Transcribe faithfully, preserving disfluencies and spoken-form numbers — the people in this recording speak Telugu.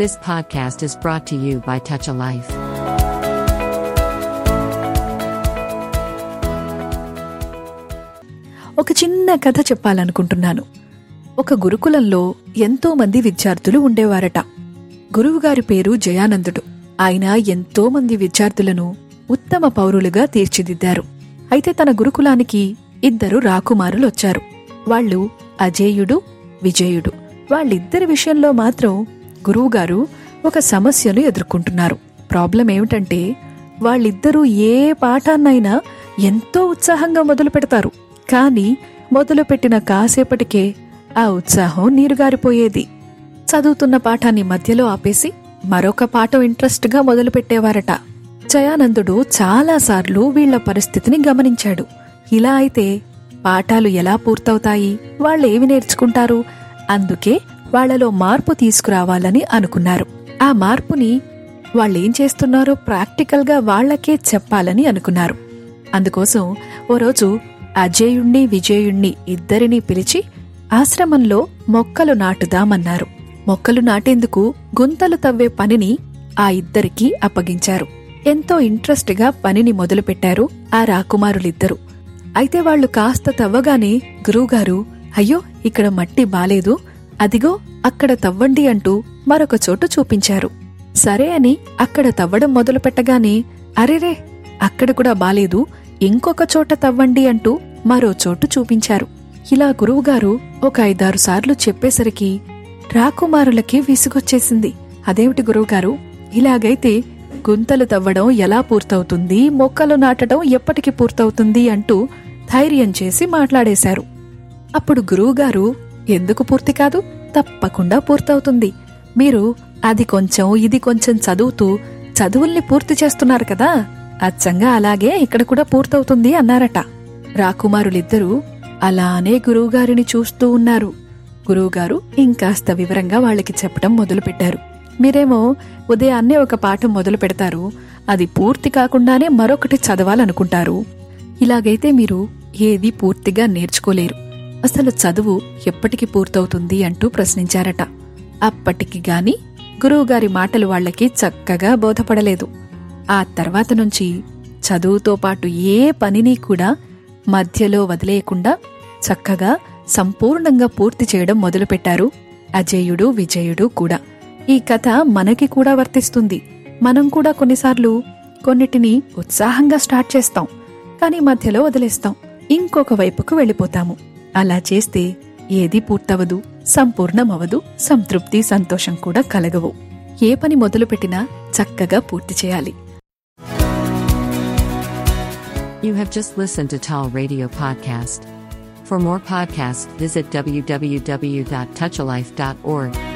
This podcast is brought to you by Touch a Life. ఒక చిన్న కథ చెప్పాలనుకుంటున్నాను. ఒక గురుకులంలో ఎంతో మంది విద్యార్థులు ఉండేవారట. గురువుగారి పేరు జయానందుడు. ఆయన ఎంతో మంది విద్యార్థులను ఉత్తమ పౌరులుగా తీర్చిదిద్దారు. అయితే తన గురుకులానికి ఇద్దరు రాకుమారులు వచ్చారు. వాళ్ళు అజేయుడు, విజయుడు. వాళ్ళిద్దరి విషయంలో మాత్రం గురువుగారు ఒక సమస్యను ఎదుర్కొంటున్నారు. ప్రాబ్లం ఏమిటంటే, వాళ్ళిద్దరూ ఏ పాఠాన్నైనా ఎంతో ఉత్సాహంగా మొదలు పెడతారు. కానీ మొదలుపెట్టిన కాసేపటికే ఆ ఉత్సాహం నీరుగారిపోయేది. చదువుతున్న పాఠాన్ని మధ్యలో ఆపేసి మరొక పాఠం ఇంట్రెస్ట్గా మొదలుపెట్టేవారట. జయానందుడు చాలాసార్లు వీళ్ల పరిస్థితిని గమనించాడు. ఇలా అయితే పాఠాలు ఎలా పూర్తవుతాయి? వాళ్ళేవి నేర్చుకుంటారు? అందుకే వాళ్లలో మార్పు తీసుకురావాలని అనుకున్నారు. ఆ మార్పుని వాళ్ళేం చేస్తున్నారో ప్రాక్టికల్గా వాళ్లకే చెప్పాలని అనుకున్నారు. అందుకోసం ఓ రోజు అజేయుణ్ణి, విజయుణ్ణి ఇద్దరినీ పిలిచి ఆశ్రమంలో మొక్కలు నాటుదామన్నారు. మొక్కలు నాటేందుకు గుంతలు తవ్వే పనిని ఆ ఇద్దరికీ అప్పగించారు. ఎంతో ఇంట్రెస్ట్గా పనిని మొదలుపెట్టారు ఆ రాకుమారులిద్దరూ. అయితే వాళ్లు కాస్త తవ్వగానే గురువుగారు, అయ్యో ఇక్కడ మట్టి బాలేదు, అదిగో అక్కడ తవ్వండి అంటూ మరొక చోటు చూపించారు. సరే అని అక్కడ తవ్వడం మొదలుపెట్టగానే, అరేరే అక్కడ కూడా బాలేదు, ఇంకొక చోట తవ్వండి అంటూ మరో చోటు చూపించారు. ఇలా గురువుగారు ఒక ఐదారు సార్లు చెప్పేసరికి రాకుమారులకి విసుగొచ్చేసింది. అదేమిటి గురువుగారు, ఇలాగైతే గుంతలు తవ్వడం ఎలా పూర్తవుతుంది, మొక్కలు నాటడం ఎప్పటికి పూర్తవుతుంది అంటూ ధైర్యం చేసి మాట్లాడేశారు. అప్పుడు గురువుగారు, ఎందుకు పూర్తి కాదు, తప్పకుండా పూర్తవుతుంది. మీరు అది కొంచెం ఇది కొంచెం చదువుతూ చదువుల్ని పూర్తి చేస్తున్నారు కదా, అచ్చంగా అలాగే ఇక్కడ కూడా పూర్తవుతుంది అన్నారట. రాకుమారులిద్దరూ అలానే గురువుగారిని చూస్తూ ఉన్నారు. గురువుగారు ఇంకాస్త వివరంగా వాళ్ళకి చెప్పడం మొదలుపెట్టారు. మీరేమో ఉదయాన్నే ఒక పాఠం మొదలు పెడతారు, అది పూర్తి కాకుండానే మరొకటి చదవాలనుకుంటారు. ఇలాగైతే మీరు ఏది పూర్తిగా నేర్చుకోలేరు. అసలు చదువు ఎప్పటికి పూర్తవుతుంది అంటూ ప్రశ్నించారట. అప్పటికి గాని గురువుగారి మాటలు వాళ్లకి చక్కగా బోధపడలేదు. ఆ తర్వాత నుంచి చదువుతో పాటు ఏ పనిని కూడా మధ్యలో వదిలేయకుండా చక్కగా సంపూర్ణంగా పూర్తి చేయడం మొదలుపెట్టారు అజేయుడు, విజయుడు కూడా. ఈ కథ మనకి కూడా వర్తిస్తుంది. మనం కూడా కొన్నిసార్లు కొన్నిటిని ఉత్సాహంగా స్టార్ట్ చేస్తాం, కానీ మధ్యలో వదిలేస్తాం, ఇంకొక వైపుకు వెళ్ళిపోతాము. అలా చేస్తే ఏది పూర్తవదు, సంపూర్ణమవదు, సంతృప్తి, సంతోషం కూడా కలగవు. ఏ పని మొదలుపెట్టినా చక్కగా పూర్తి చేయాలి. You have just listened to T A L Radio Podcast. For more podcasts, visit w w w dot touch a life dot org.